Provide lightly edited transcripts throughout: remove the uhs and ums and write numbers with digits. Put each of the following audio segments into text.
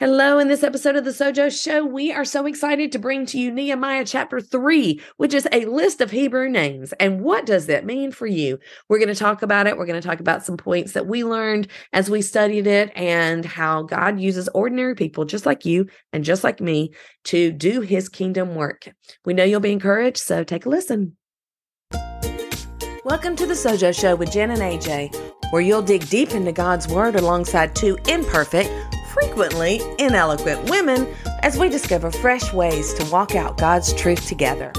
Hello, in this episode of the Sojo Show, we are so excited to bring to you Nehemiah chapter 3, which is a list of Hebrew names. And what does that mean for you? We're going to talk about it. We're going to talk about some points that we learned as we studied it and how God uses ordinary people just like you and just like me to do his kingdom work. We know you'll be encouraged, so take a listen. Welcome to the Sojo Show with Jen and AJ, where you'll dig deep into God's Word alongside two imperfect, frequently ineloquent women as we discover fresh ways to walk out God's truth together.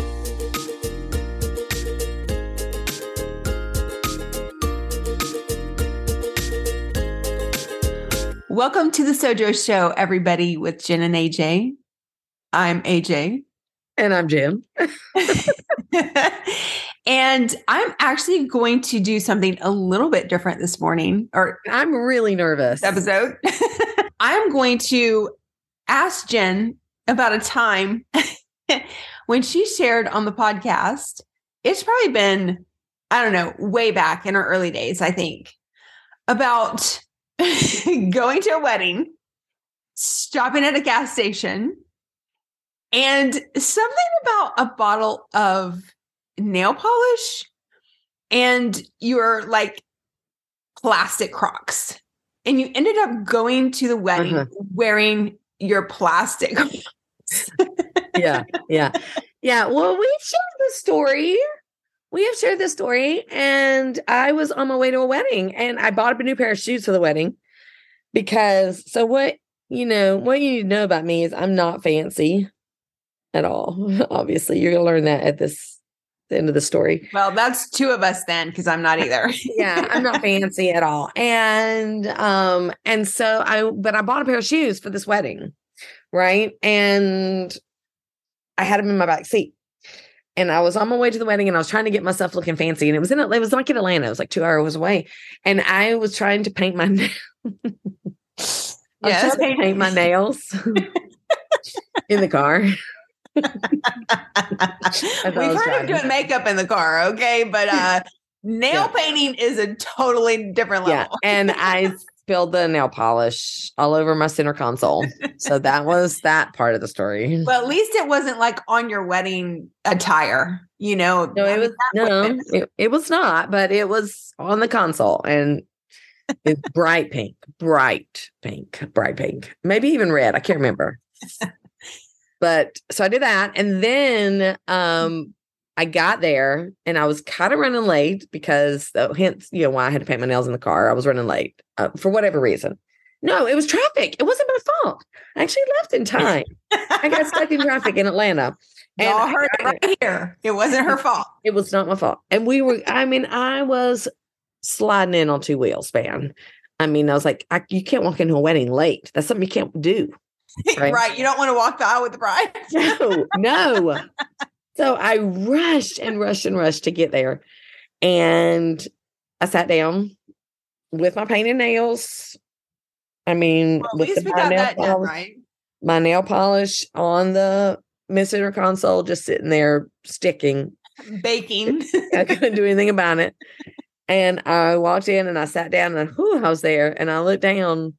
Welcome to the Sojo Show, everybody, with Jen and AJ. I'm AJ. And I'm Jen. And I'm actually going to do something a little bit different this morning. Or I'm really nervous. Episode. I'm going to ask Jen about a time when she shared on the podcast. It's probably been, I don't know, way back in her early days, I think, about going to a wedding, stopping at a gas station, and something about a bottle of nail polish and your like plastic Crocs. And you ended up going to the wedding wearing your plastic. Yeah. Well, we've shared this story. And I was on my way to a wedding and I bought up a new pair of shoes for the wedding because, so what you need to know about me is I'm not fancy at all. Obviously, you're going to learn that at the end of the story. Well, that's two of us then, because I'm not either. Yeah, I'm not fancy at all. And so I bought a pair of shoes for this wedding, right? And I had them in my back seat. And I was on my way to the wedding and I was trying to get myself looking fancy. And it was like in Atlanta. It was like 2 hours away. And I was trying to paint my nails. In the car. We've heard of doing makeup in the car, okay? But nail painting is a totally different level. Yeah. And I spilled the nail polish all over my center console. So that was that part of the story. Well, at least it wasn't like on your wedding attire, you know? No, it was not, but it was on the console and it's bright pink, maybe even red. I can't remember. But so I did that. And then I got there and I was kind of running late because hence, why I had to paint my nails in the car. I was running late for whatever reason. No, it was traffic. It wasn't my fault. I actually left in time. I got stuck in traffic in Atlanta. And y'all heard it right here. It wasn't her fault. It was not my fault. And I was sliding in on two wheels, man. I mean, I was like, you can't walk into a wedding late. That's something you can't do. Right. You don't want to walk the aisle with the bride. No. So I rushed to get there. And I sat down with my painted nails. I mean, well, with my nail polish on the center console, just sitting there sticking. Baking. I couldn't do anything about it. And I walked in and I sat down and I was there. And I looked down.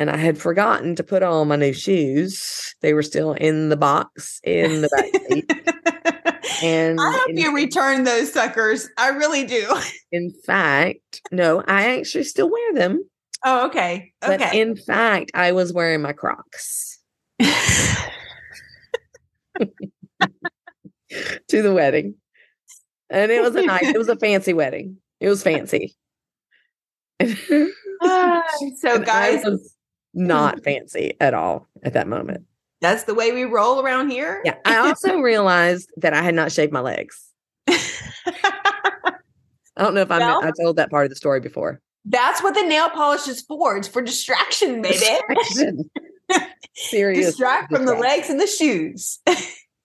And I had forgotten to put on my new shoes. They were still in the box in the back seat. And I hope you return those suckers. I really do. In fact, no, I actually still wear them. Oh, okay. But in fact, I was wearing my Crocs to the wedding. And it was it was a fancy wedding. It was fancy. So guys, not fancy at all at that moment. That's the way we roll around here. Yeah. I also realized that I had not shaved my legs. I don't know if I told that part of the story before. That's what the nail polish is for. It's for distraction, baby. Seriously. Distract from the legs and the shoes.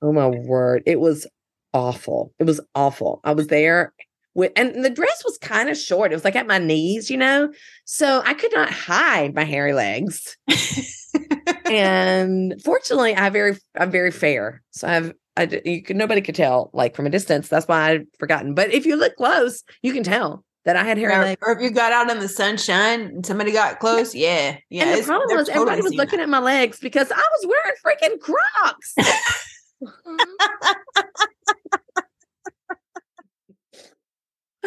Oh my word. It was awful. I was there and the dress was kind of short. It was like at my knees, so I could not hide my hairy legs. And fortunately, I'm very fair. So nobody could tell like from a distance. That's why I'd forgotten. But if you look close, you can tell that I had hair. Yeah, or if you got out in the sunshine and somebody got close. Yeah. Yeah. And the problem was totally everybody was looking at my legs because I was wearing freaking Crocs.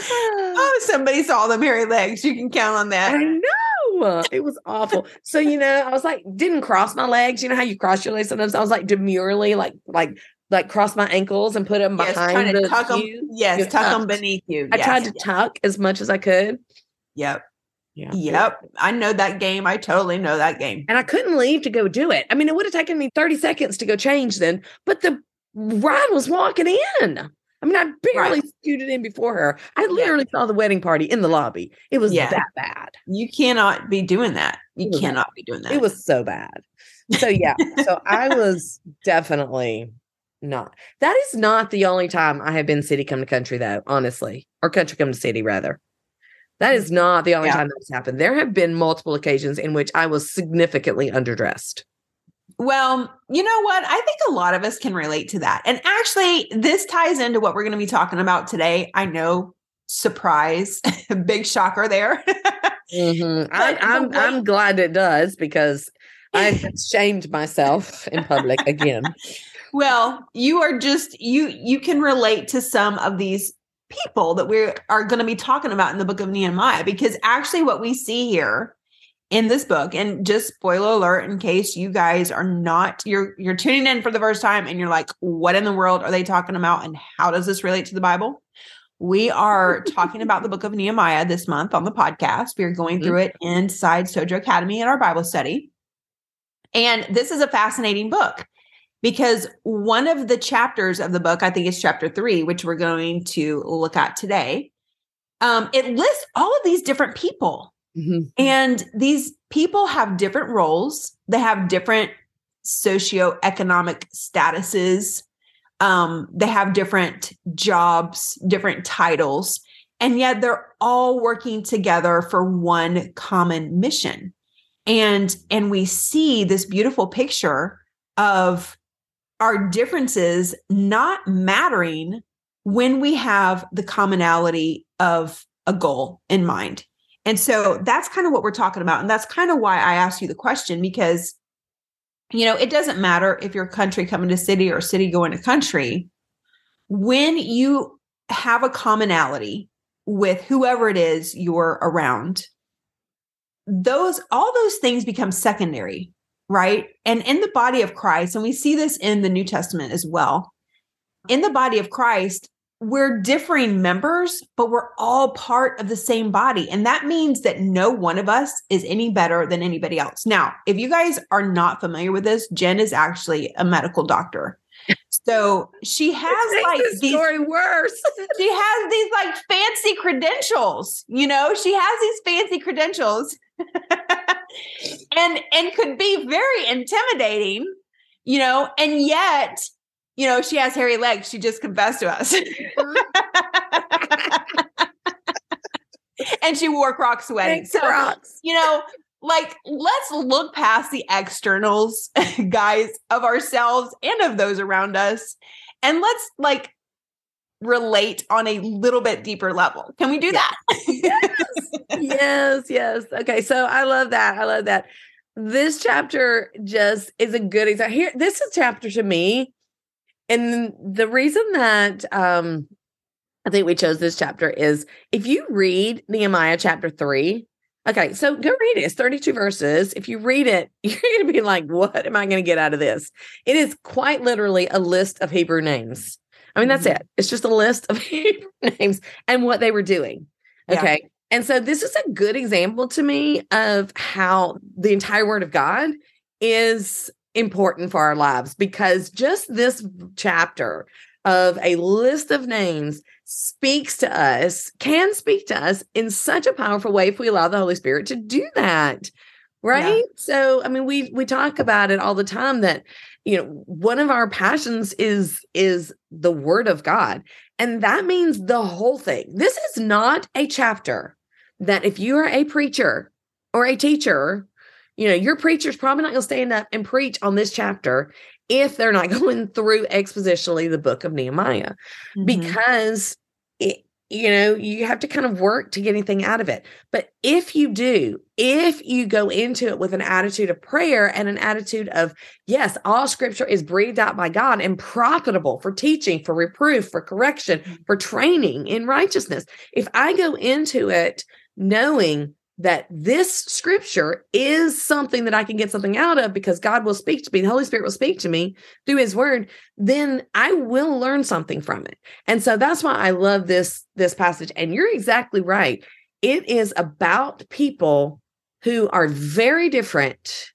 Oh, somebody saw the hairy legs. You can count on that. I know. It was awful. So, you know, I was like, didn't cross my legs. You know how you cross your legs sometimes? I was like demurely, like cross my ankles and put them behind you. Tuck them beneath you. Yes, I tried to tuck as much as I could. Yep. Yeah. Yep. I know that game. I totally know that game. And I couldn't leave to go do it. I mean, it would have taken me 30 seconds to go change then, but the bride was walking in. I mean, I barely scooted in before her. I literally saw the wedding party in the lobby. It was that bad. You cannot be doing that. You cannot be doing that. It was so bad. So, yeah. So I was definitely not. That is not the only time I have been city come to country, though, honestly, or country come to city, rather. That is not the only time that's happened. There have been multiple occasions in which I was significantly underdressed. Well, you know what? I think a lot of us can relate to that. And actually, this ties into what we're going to be talking about today. I know, surprise, big shocker there. Mm-hmm. I'm glad it does because I shamed myself in public again. Well, you are just, you can relate to some of these people that we are going to be talking about in the book of Nehemiah, because actually what we see here in this book, and just spoiler alert, in case you guys are not, you're tuning in for the first time and you're like, what in the world are they talking about? And how does this relate to the Bible? We are talking about the book of Nehemiah this month on the podcast. We are going through it inside Sojo Academy at our Bible study. And this is a fascinating book because one of the chapters of the book, I think it's chapter 3, which we're going to look at today. It lists all of these different people. Mm-hmm. And these people have different roles. They have different socioeconomic statuses. They have different jobs, different titles, and yet they're all working together for one common mission. And we see this beautiful picture of our differences not mattering when we have the commonality of a goal in mind. And so that's kind of what we're talking about. And that's kind of why I asked you the question, because, you know, it doesn't matter if you're country coming to city or city going to country. When you have a commonality with whoever it is you're around, all those things become secondary, right? And in the body of Christ, and we see this in the New Testament as well, in the body of Christ, we're differing members, but we're all part of the same body. And that means that no one of us is any better than anybody else. Now, if you guys are not familiar with this, Jen is actually a medical doctor. So she has like these story worse. She has these like fancy credentials, you know, she has these fancy credentials and could be very intimidating, you know, and yet, you know, she has hairy legs. She just confessed to us. And she wore Crocs to wedding. So, Crocs. You know, like, let's look past the externals, guys, of ourselves and of those around us. And let's, like, relate on a little bit deeper level. Can we do that? Yes. Okay, so I love that. This chapter just is a good example. Here, this is a chapter to me. And the reason that I think we chose this chapter is if you read Nehemiah chapter 3, okay, so go read it. It's 32 verses. If you read it, you're going to be like, what am I going to get out of this? It is quite literally a list of Hebrew names. I mean, that's it. It's just a list of Hebrew names and what they were doing. Okay. Yeah. And so this is a good example to me of how the entire Word of God is important for our lives, because just this chapter of a list of names can speak to us in such a powerful way if we allow the Holy Spirit to do that. Right. Yeah. So, I mean, we talk about it all the time that, you know, one of our passions is the Word of God. And that means the whole thing. This is not a chapter that if you are a preacher or a teacher, you know, your preacher's probably not going to stand up and preach on this chapter if they're not going through expositionally the book of Nehemiah, because it, you know, you have to kind of work to get anything out of it. But if you do, if you go into it with an attitude of prayer and an attitude of, yes, all scripture is breathed out by God and profitable for teaching, for reproof, for correction, for training in righteousness. If I go into it knowing that this scripture is something that I can get something out of because God will speak to me, the Holy Spirit will speak to me through his word, then I will learn something from it. And so that's why I love this passage. And you're exactly right. It is about people who are very different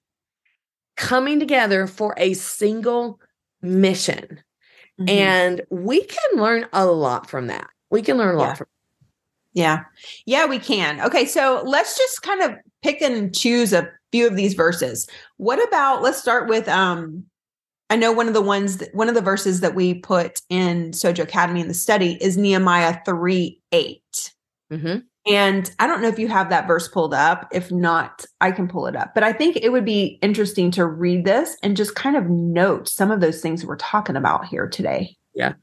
coming together for a single mission. Mm-hmm. And we can learn a lot from that. We can learn a lot from Yeah. Yeah, we can. Okay. So let's just kind of pick and choose a few of these verses. What about, let's start with, I know one of the verses that we put in Sojo Academy in the study is Nehemiah 3:8. Mm-hmm. And I don't know if you have that verse pulled up. If not, I can pull it up, but I think it would be interesting to read this and just kind of note some of those things that we're talking about here today. Yeah.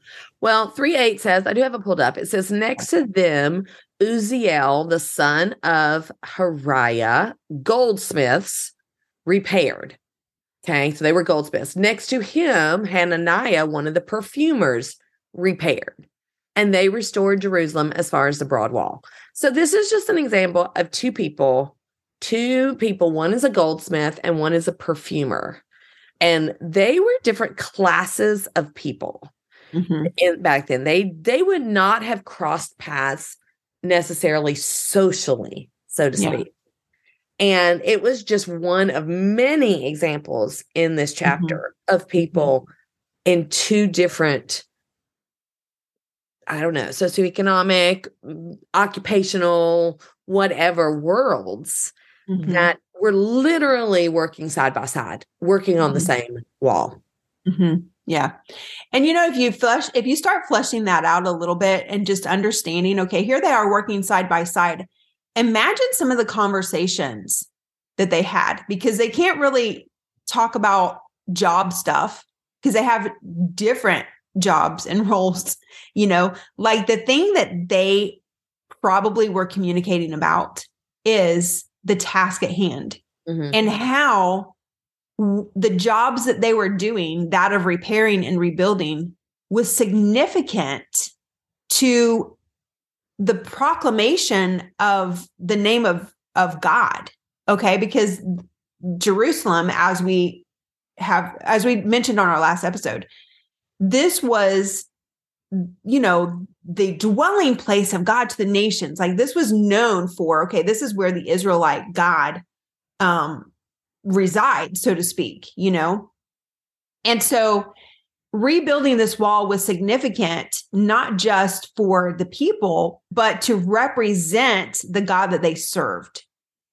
Well, 3:8 says, I do have it pulled up. It says, next to them, Uziel, the son of Hariah, goldsmiths, repaired. Okay. So they were goldsmiths. Next to him, Hananiah, one of the perfumers, repaired. And they restored Jerusalem as far as the broad wall. So this is just an example of two people. One is a goldsmith and one is a perfumer. And they were different classes of people. Mm-hmm. Back then, they would not have crossed paths necessarily socially, so to speak. And it was just one of many examples in this chapter of people in two different, I don't know, socioeconomic, occupational, whatever worlds that were literally working side by side, working on the same wall. Mm-hmm. Yeah. And, you know, if you start fleshing that out a little bit and just understanding, okay, here they are working side by side. Imagine some of the conversations that they had, because they can't really talk about job stuff because they have different jobs and roles, you know, like the thing that they probably were communicating about is the task at hand and how the jobs that they were doing, that of repairing and rebuilding, was significant to the proclamation of the name of God. Okay. Because Jerusalem, as we mentioned on our last episode, this was, you know, the dwelling place of God to the nations. Like this was known for, okay, this is where the Israelite God, reside, so to speak, you know? And so rebuilding this wall was significant, not just for the people, but to represent the God that they served.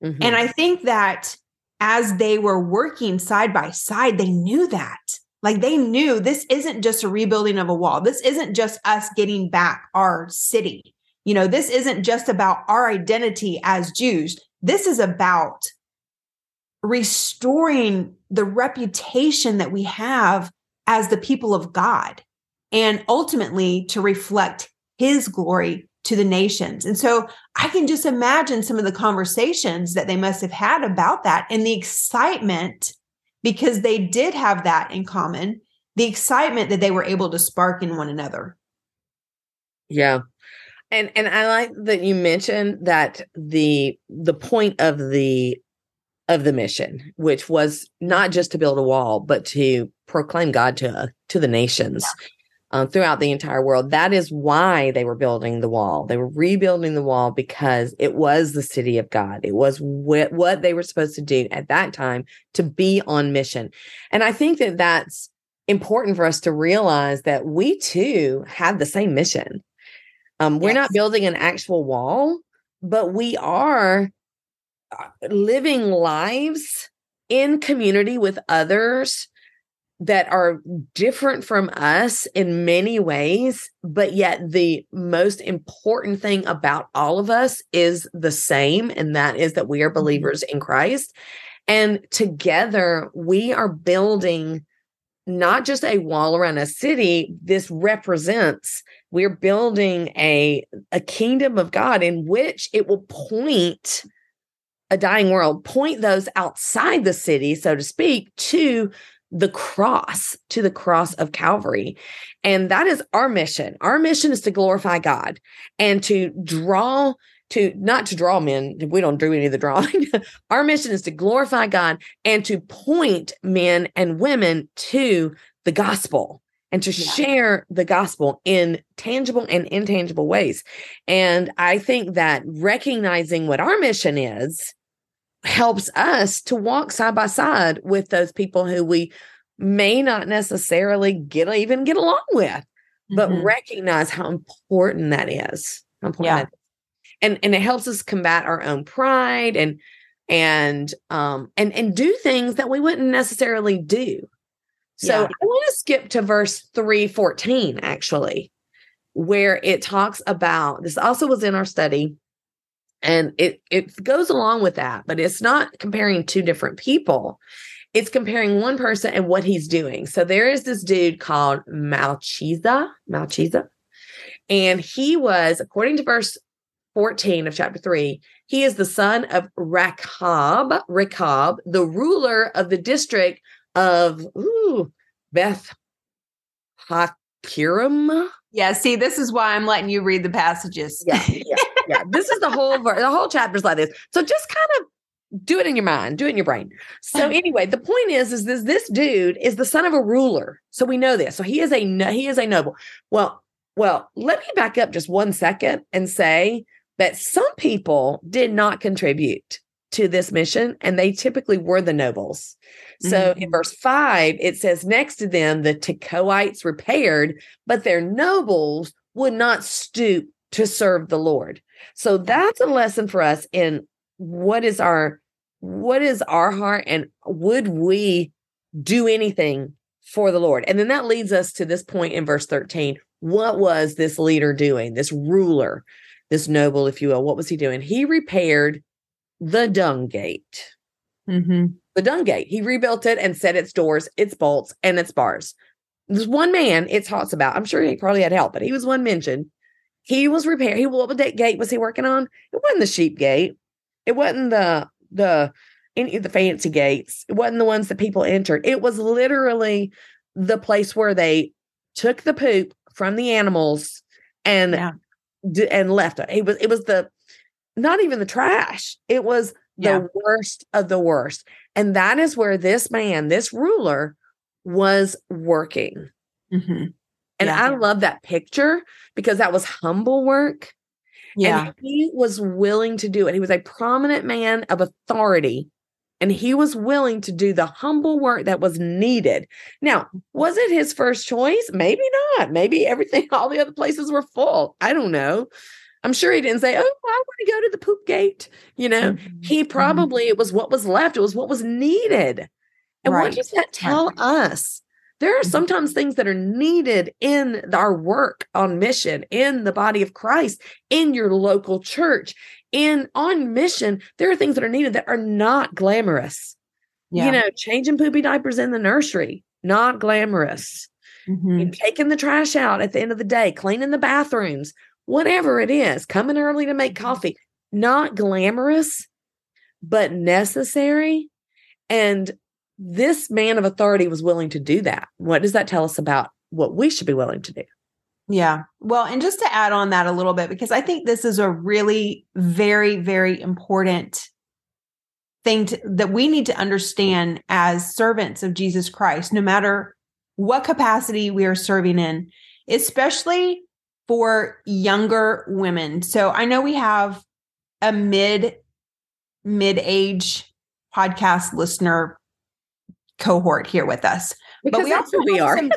Mm-hmm. And I think that as they were working side by side, they knew that. Like they knew this isn't just a rebuilding of a wall. This isn't just us getting back our city. You know, this isn't just about our identity as Jews. This is about restoring the reputation that we have as the people of God, and ultimately to reflect his glory to the nations. And so I can just imagine some of the conversations that they must have had about that, and the excitement, because they did have that in common, the excitement that they were able to spark in one another. Yeah. And I like that you mentioned that the point of the mission, which was not just to build a wall, but to proclaim God to the nations throughout the entire world. That is why they were building the wall. They were rebuilding the wall because it was the city of God. It was what they were supposed to do at that time, to be on mission. And I think that that's important for us to realize that we too have the same mission. We're not building an actual wall, but we are living lives in community with others that are different from us in many ways, but yet the most important thing about all of us is the same, and that is that we are believers in Christ. And together we are building not just a wall around a city. This represents we're building a kingdom of God in which it will point a dying world, point those outside the city, so to speak, to the cross of Calvary. And that is our mission. Our mission is to glorify God and not to draw men. We don't do any of the drawing. Our mission is to glorify God and to point men and women to the gospel and to share the gospel in tangible and intangible ways. And I think that recognizing what our mission is helps us to walk side by side with those people who we may not necessarily even get along with, but recognize how important that is. And it helps us combat our own pride and do things that we wouldn't necessarily do. So I want to skip to verse 3:14, actually, where it talks about, this also was in our study, and it goes along with that, but it's not comparing two different people. It's comparing one person and what he's doing. So there is this dude called Malchisa, and he was, according to verse 14 of chapter 3, he is the son of Rechab, the ruler of the district of Beth-Hakiram. Yeah, see, this is why I'm letting you read the passages. Yeah. This is the whole chapter's like this. So just kind of do it in your mind, do it in your brain. So anyway, the point is this dude is the son of a ruler. So we know this. So he is a noble. Well, let me back up just 1 second and say that some people did not contribute to this mission, and they typically were the nobles. So in verse 5, it says, next to them, the Tekoites repaired, but their nobles would not stoop to serve the Lord. So that's a lesson for us in what is our heart, and would we do anything for the Lord? And then that leads us to this point in verse 13. What was this leader doing? This ruler, this noble, if you will, what was he doing? He repaired the dung gate. The dung gate. He rebuilt it and set its doors, its bolts, and its bars. There's one man it talks about. I'm sure he probably had help, but he was one mentioned. He was repairing. What gate was he working on? It wasn't the sheep gate. It wasn't any of the fancy gates. It wasn't the ones that people entered. It was literally the place where they took the poop from the animals and left it. It was not even the trash. It was the worst of the worst. And that is where this man, this ruler, was working. And I love that picture, because that was humble work. And he was willing to do it. He was a prominent man of authority, and he was willing to do the humble work that was needed. Now, was it his first choice? Maybe not. Maybe all the other places were full. I don't know. I'm sure he didn't say, oh, I want to go to the poop gate. He probably, it was what was left. It was what was needed. And what does that tell us? There are sometimes things that are needed in our work on mission, in the body of Christ, in your local church, on mission. There are things that are needed that are not glamorous. Changing poopy diapers in the nursery, not glamorous. And taking the trash out at the end of the day, cleaning the bathrooms, whatever it is, coming early to make coffee, not glamorous, but necessary. And this man of authority was willing to do that. What does that tell us about what we should be willing to do? Yeah. Well, and just to add on that a little bit, because I think this is a really very, very important thing that we need to understand as servants of Jesus Christ, no matter what capacity we are serving in, especially for younger women. So I know we have a mid-age podcast listener cohort here with us. But that's who we are. Because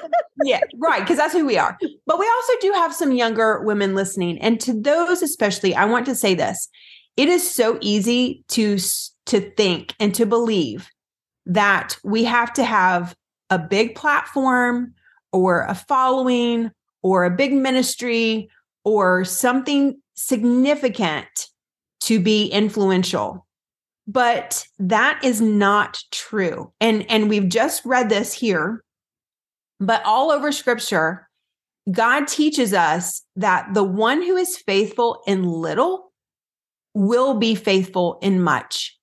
that's who we are. But we also do have some younger women listening. And to those especially, I want to say this. It is so easy to think and to believe that we have to have a big platform or a following or a big ministry or something significant to be influential. But that is not true. And we've just read this here But all over Scripture, God teaches us that the one who is faithful in little will be faithful in much.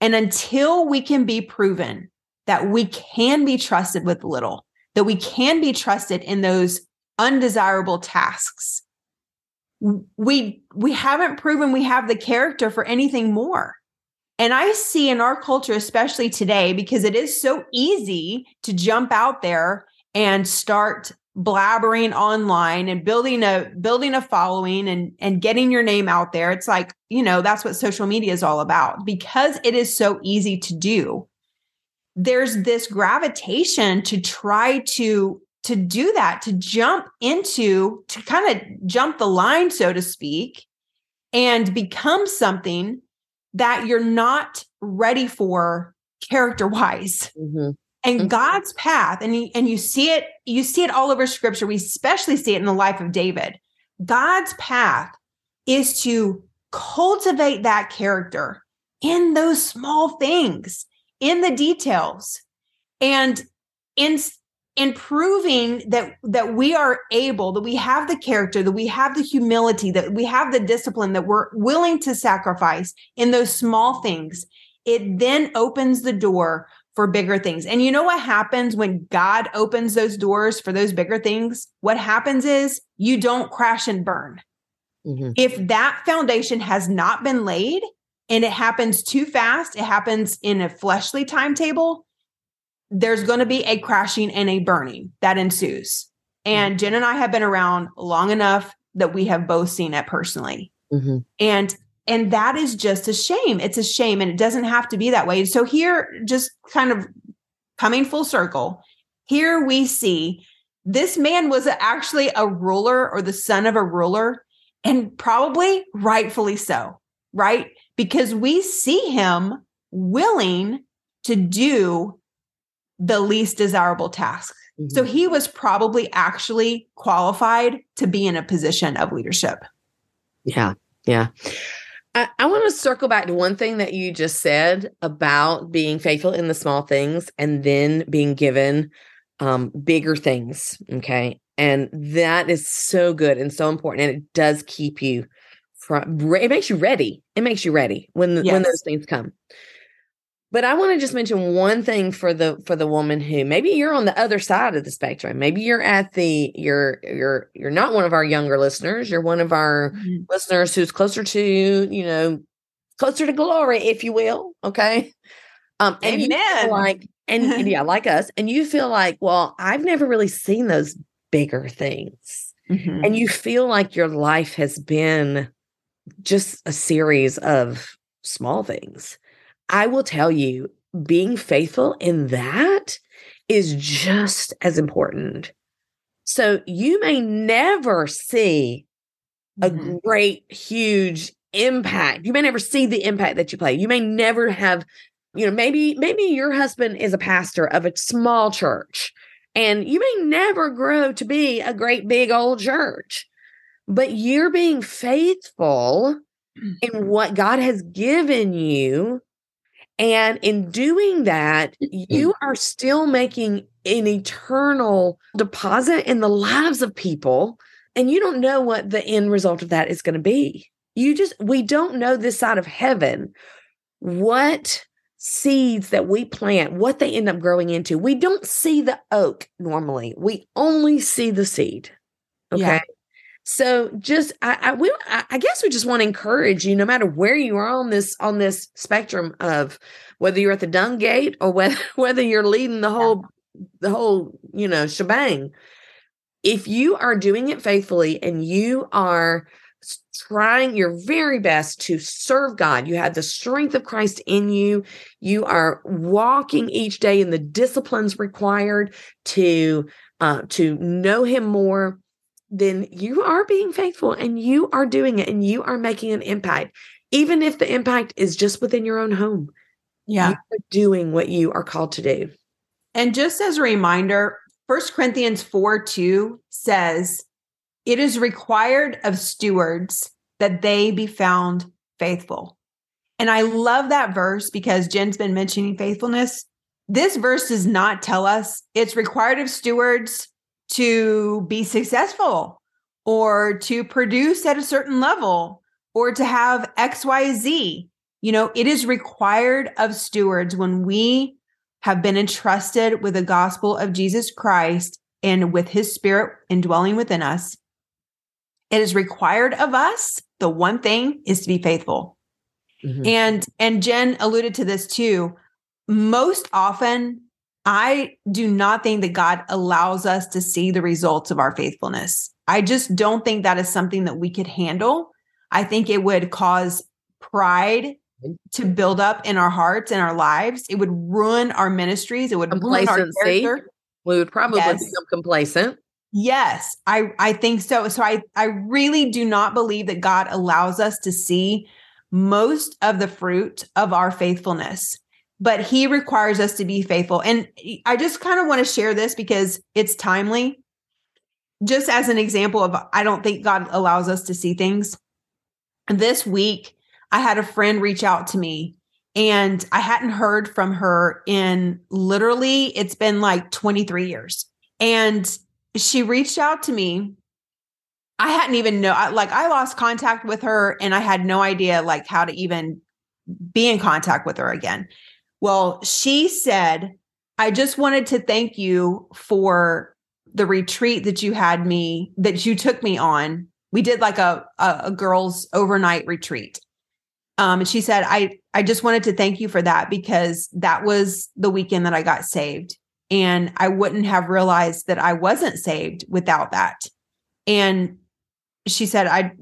And until we can be proven that we can be trusted with little, that we can be trusted in those undesirable tasks, we haven't proven we have the character for anything more. And I see in our culture, especially today, because it is so easy to jump out there and start blabbering online and building a following and getting your name out there. It's like, that's what social media is all about, because it is so easy to do. There's this gravitation to try to do that, to kind of jump the line, so to speak, and become something that you're not ready for character-wise. Mm-hmm. And God's path, and you see it all over Scripture. We especially see it in the life of David. God's path is to cultivate that character in those small things, in the details, and in proving that we are able, that we have the character, that we have the humility, that we have the discipline, that we're willing to sacrifice in those small things. It then opens the door for bigger things. And you know what happens when God opens those doors for those bigger things? What happens is you don't crash and burn. Mm-hmm. If that foundation has not been laid and it happens too fast, it happens in a fleshly timetable, there's going to be a crashing and a burning that ensues. And Jen and I have been around long enough that we have both seen it personally. Mm-hmm. And that is just a shame. It's a shame. And it doesn't have to be that way. So here, just kind of coming full circle, here we see this man was actually a ruler, or the son of a ruler, and probably rightfully so, right? Because we see him willing to do the least desirable task. Mm-hmm. So he was probably actually qualified to be in a position of leadership. Yeah. Yeah. I want to circle back to one thing that you just said about being faithful in the small things and then being given bigger things. Okay. And that is so good and so important. And it does keep you from, it makes you ready. It makes you ready when those things come. But I want to just mention one thing for the woman who, maybe you're on the other side of the spectrum. Maybe you're you're not one of our younger listeners. You're one of our listeners who's closer to, closer to glory, if you will. Okay. And Amen. You feel like, and yeah, like us, and you feel like, well, I've never really seen those bigger things. Mm-hmm. And you feel like your life has been just a series of small things. I will tell you, being faithful in that is just as important. So you may never see a great, huge impact. You may never see the impact that you play. You may never have, maybe your husband is a pastor of a small church, and you may never grow to be a great big old church, but you're being faithful in what God has given you. And in doing that, you are still making an eternal deposit in the lives of people. And you don't know what the end result of that is going to be. We don't know this side of heaven, what seeds that we plant, what they end up growing into. We don't see the oak normally. We only see the seed. Okay. Yeah. So I guess we just want to encourage you, no matter where you are on this spectrum of whether you're at the dung gate or whether you're leading the whole, shebang. If you are doing it faithfully and you are trying your very best to serve God, you have the strength of Christ in you. You are walking each day in the disciplines required to know him more. Then you are being faithful and you are doing it and you are making an impact, even if the impact is just within your own home. Yeah. You are doing what you are called to do. And just as a reminder, 1 Corinthians 4:2 says, it is required of stewards that they be found faithful. And I love that verse because Jen's been mentioning faithfulness. This verse does not tell us it's required of stewards to be successful or to produce at a certain level or to have X, Y, Z. You know, it is required of stewards when we have been entrusted with the gospel of Jesus Christ and with his spirit indwelling within us. It is required of us. The one thing is to be faithful. Mm-hmm. And Jen alluded to this too. Most often, I do not think that God allows us to see the results of our faithfulness. I just don't think that is something that we could handle. I think it would cause pride to build up in our hearts and our lives. It would ruin our ministries. It would ruin our character. We would probably become complacent. Yes, I think so. So I really do not believe that God allows us to see most of the fruit of our faithfulness. But he requires us to be faithful. And I just kind of want to share this because it's timely. Just as an example of, I don't think God allows us to see things. This week, I had a friend reach out to me and I hadn't heard from her in literally, it's been like 23 years. And she reached out to me. I hadn't even I lost contact with her and I had no idea like how to even be in contact with her again. Well, she said, I just wanted to thank you for the retreat that you had me, that you took me on. We did like a girls' overnight retreat. And she said, I just wanted to thank you for that because that was the weekend that I got saved. And I wouldn't have realized that I wasn't saved without that. And she said,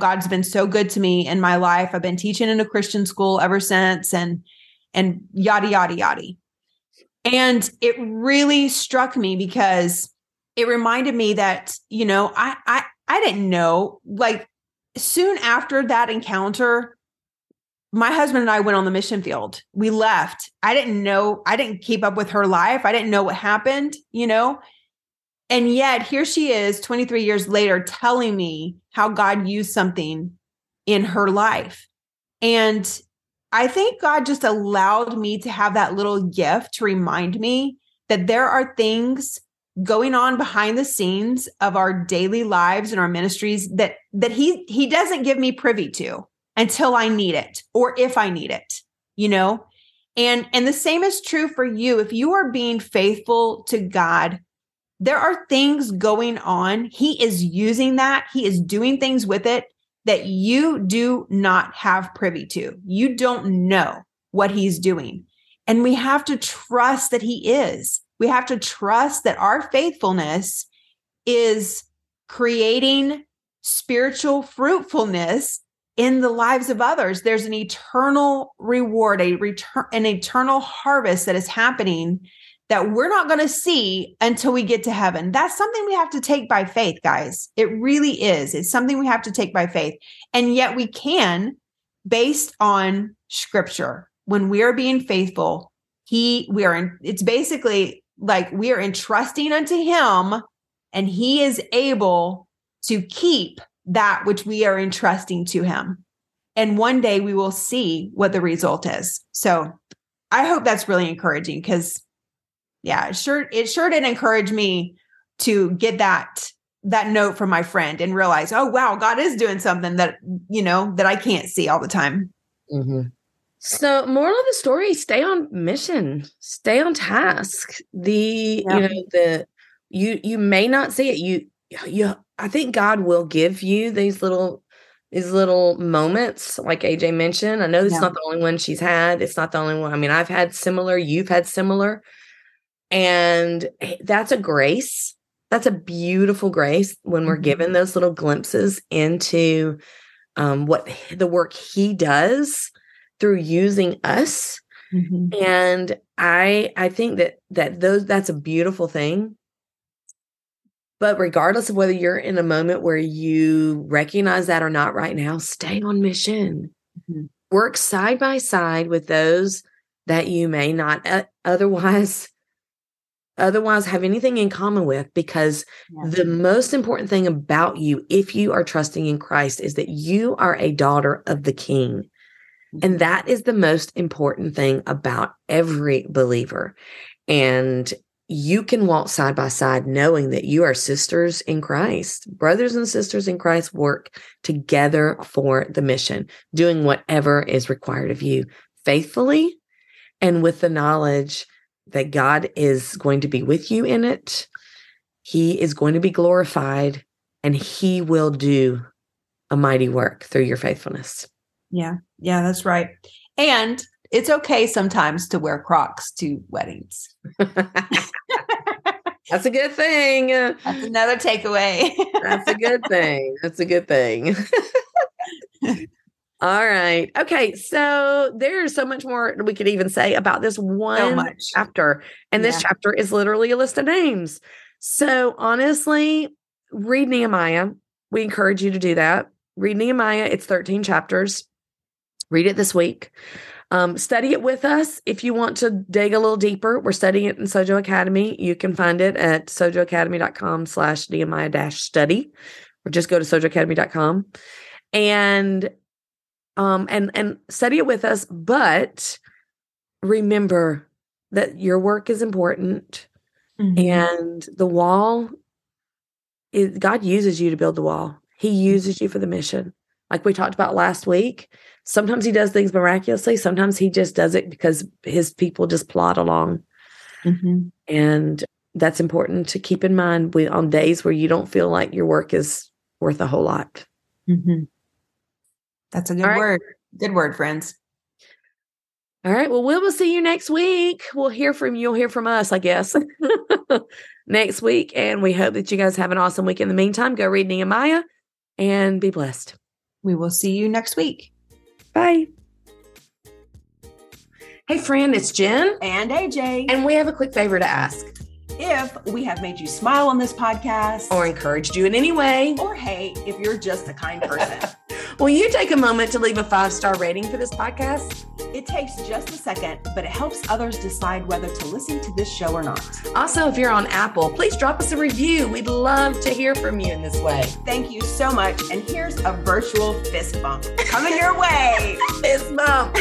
God's been so good to me in my life. I've been teaching in a Christian school ever since. And yada, yada, yada. And it really struck me because it reminded me that, you know, I didn't know, like soon after that encounter, my husband and I went on the mission field. We left. I didn't know. I didn't keep up with her life. I didn't know what happened, you know? And yet here she is 23 years later telling me how God used something in her life. And I think God just allowed me to have that little gift to remind me that there are things going on behind the scenes of our daily lives and our ministries that he doesn't give me privy to until I need it or if I need it, you know? And the same is true for you. If you are being faithful to God, there are things going on. He is using that. He is doing things with it that you do not have privy to. You don't know what he's doing. And we have to trust that he is. We have to trust that our faithfulness is creating spiritual fruitfulness in the lives of others. There's an eternal reward, an eternal harvest that is happening that we're not going to see until we get to heaven. That's something we have to take by faith, guys. It really is. It's something we have to take by faith. And yet we can, based on scripture, when we are being faithful, it's basically like we are entrusting unto him and he is able to keep that which we are entrusting to him. And one day we will see what the result is. So I hope that's really encouraging because yeah, it sure did encourage me to get that note from my friend and realize, oh, wow, God is doing something that, you know, that I can't see all the time. Mm-hmm. So moral of the story, stay on mission, stay on task. You may not see it. I think God will give you these little moments, like AJ mentioned. I know it's not the only one she's had. It's not the only one. I mean, I've had similar, you've had similar. And that's a grace. That's a beautiful grace when we're given those little glimpses into what the work he does through using us. Mm-hmm. And I think that's a beautiful thing. But regardless of whether you're in a moment where you recognize that or not right now, stay on mission. Mm-hmm. Work side by side with those that you may not otherwise have anything in common with, because the most important thing about you, if you are trusting in Christ, is that you are a daughter of the King. And that is the most important thing about every believer. And you can walk side by side knowing that you are sisters in Christ. Brothers and sisters in Christ work together for the mission, doing whatever is required of you faithfully and with the knowledge that God is going to be with you in it. He is going to be glorified and he will do a mighty work through your faithfulness. Yeah. Yeah, that's right. And it's okay sometimes to wear Crocs to weddings. That's a good thing. That's another takeaway. That's a good thing. That's a good thing. All right. Okay. So there's so much more we could even say about this one chapter. And this chapter is literally a list of names. So honestly, read Nehemiah. We encourage you to do that. Read Nehemiah. It's 13 chapters. Read it this week. Study it with us. If you want to dig a little deeper, we're studying it in Sojo Academy. You can find it at sojoacademy.com/Nehemiah-study, or just go to sojoacademy.com and study it with us. But remember that your work is important, and the wall is, God uses you to build the wall. He uses you for the mission. Like we talked about last week, sometimes he does things miraculously. Sometimes he just does it because his people just plod along. Mm-hmm. And that's important to keep in mind on days where you don't feel like your work is worth a whole lot. Mm-hmm. That's a good word. Good word, friends. All right. Well, we will see you next week. We'll hear from you. You'll hear from us, I guess, next week. And we hope that you guys have an awesome week. In the meantime, go read Nehemiah and be blessed. We will see you next week. Bye. Hey, friend, it's Jen and AJ. And we have a quick favor to ask. If we have made you smile on this podcast, or encouraged you in any way, or hey, if you're just a kind person, will you take a moment to leave a 5-star rating for this podcast? It takes just a second, but it helps others decide whether to listen to this show or not. Also, if you're on Apple, please drop us a review. We'd love to hear from you in this way. Thank you so much. And here's a virtual fist bump coming your way. Fist bump.